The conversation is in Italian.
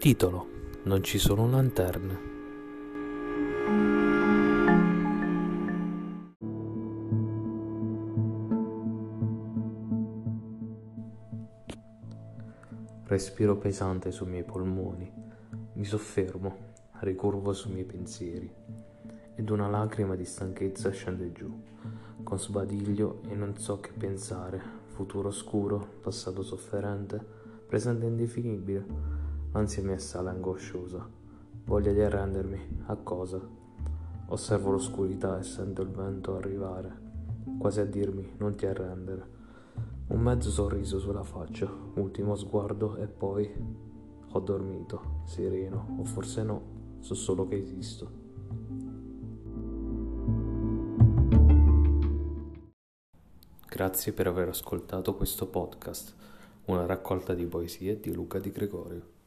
Titolo: Non ci sono lanterne. Respiro pesante sui miei polmoni, mi soffermo, ricurvo sui miei pensieri, ed una lacrima di stanchezza scende giù, con sbadiglio, e non so che pensare, futuro oscuro, passato sofferente, presente indefinibile, l'ansia mi assale angosciosa, voglia di arrendermi, a cosa? Osservo l'oscurità e sento il vento arrivare, quasi a dirmi non ti arrendere. Un mezzo sorriso sulla faccia, ultimo sguardo e poi ho dormito, sereno, o forse no, so solo che esisto. Grazie per aver ascoltato questo podcast, una raccolta di poesie di Luca Di Gregorio.